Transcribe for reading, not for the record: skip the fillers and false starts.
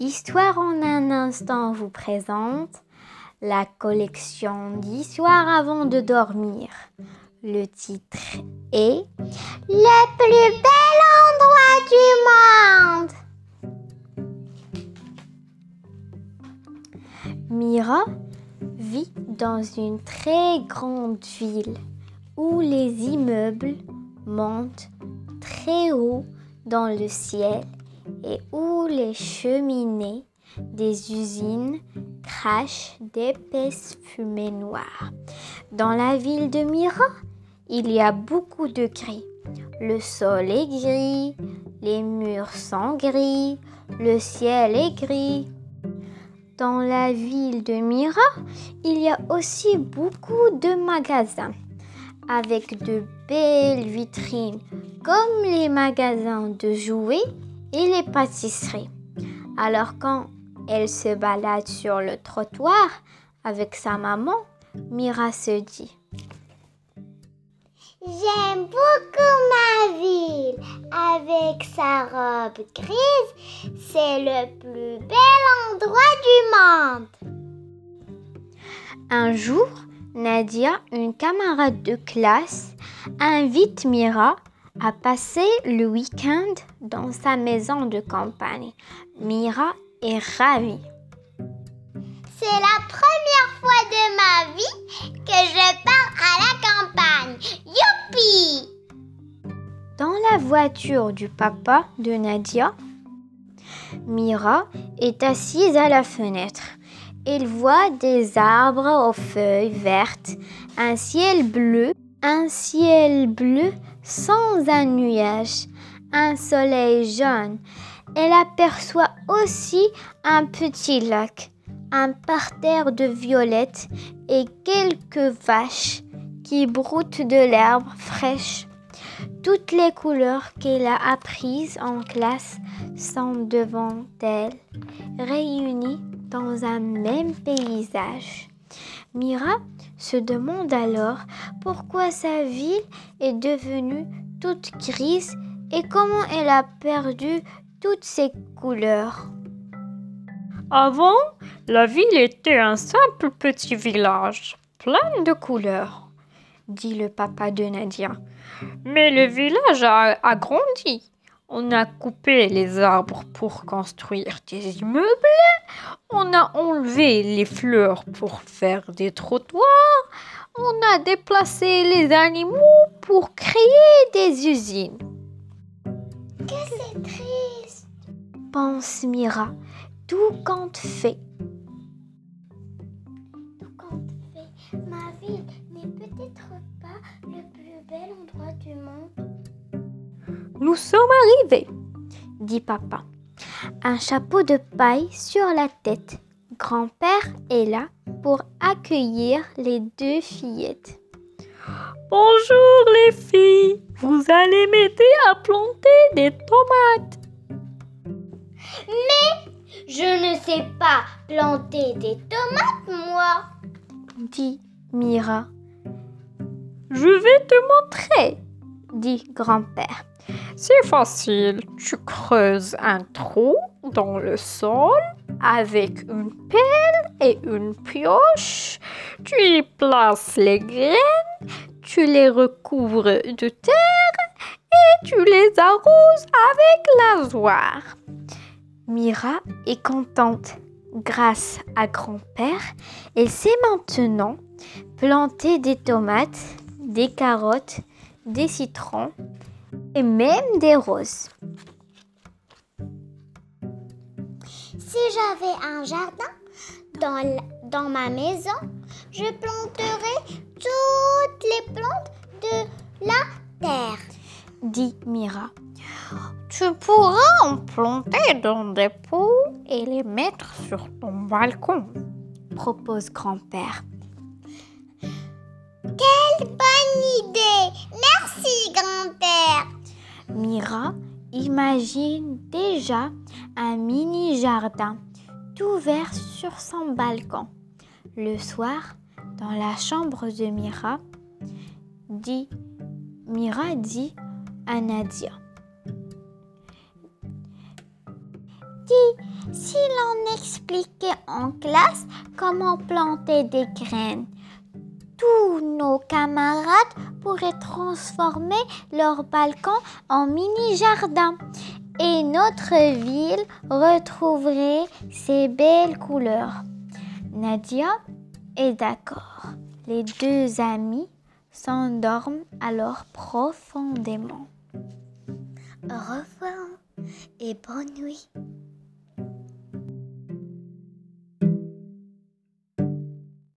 Histoire en un instant vous présente la collection d'histoires avant de dormir. Le titre est « Le plus bel endroit du monde ». Mira vit dans une très grande ville où les immeubles montent très haut dans le ciel et où les cheminées des usines crachent d'épaisses fumées noires. Dans la ville de Mira, il y a beaucoup de gris. Le sol est gris, les murs sont gris, le ciel est gris. Dans la ville de Mira, il y a aussi beaucoup de magasins avec de belles vitrines comme les magasins de jouets et les pâtisseries. Alors quand elle se balade sur le trottoir avec sa maman, Mira se dit « J'aime beaucoup ma ville avec sa robe grise, c'est le plus bel endroit du monde. » Un jour, Nadia, une camarade de classe, invite Mira à passer le week-end dans sa maison de campagne. Mira est ravie. « C'est la première fois de ma vie que je pars à la campagne. Youpi !» Dans la voiture du papa de Nadia, Mira est assise à la fenêtre. Elle voit des arbres aux feuilles vertes, un ciel bleu sans un nuage, un soleil jaune. Elle aperçoit aussi un petit lac, un parterre de violettes et quelques vaches qui broutent de l'herbe fraîche. Toutes les couleurs qu'elle a apprises en classe sont devant elle, réunies dans un même paysage. Mira se demande alors pourquoi sa ville est devenue toute grise et comment elle a perdu toutes ses couleurs. Avant, la ville était un simple petit village, plein de couleurs, dit le papa de Nadia. Mais le village a grandi. On a coupé les arbres pour construire des immeubles. On a enlevé les fleurs pour faire des trottoirs. On a déplacé les animaux pour créer des usines. Que c'est triste, pense Mira. Tout compte fait, ma ville n'est peut-être pas le plus bel endroit du monde. Nous sommes arrivés, dit papa. Un chapeau de paille sur la tête. Grand-père est là pour accueillir les deux fillettes. Bonjour les filles, vous allez m'aider à planter des tomates. Mais je ne sais pas planter des tomates, moi, dit Mira. Je vais te montrer, dit grand-père. C'est facile, tu creuses un trou dans le sol avec une pelle et une pioche. Tu y places les graines, tu les recouvres de terre et tu les arroses avec l'arrosoir. Mira est contente. Grâce à grand-père, elle sait maintenant planter des tomates, des carottes, des citrons et même des roses. Si j'avais un jardin dans ma maison, je planterais toutes les plantes de la terre, dit Mira. Tu pourras en planter dans des pots et les mettre sur ton balcon, propose grand-père. Quelle bonne idée! Merci, grand-père! Mira imagine déjà un mini-jardin tout vert sur son balcon. Le soir, dans la chambre de Mira dit à Nadia. dit si l'on expliquait en classe comment planter des graines, tous nos camarades pourraient transformer leur balcon en mini-jardin et notre ville retrouverait ses belles couleurs. Nadia est d'accord. Les deux amis s'endorment alors profondément. Au revoir et bonne nuit.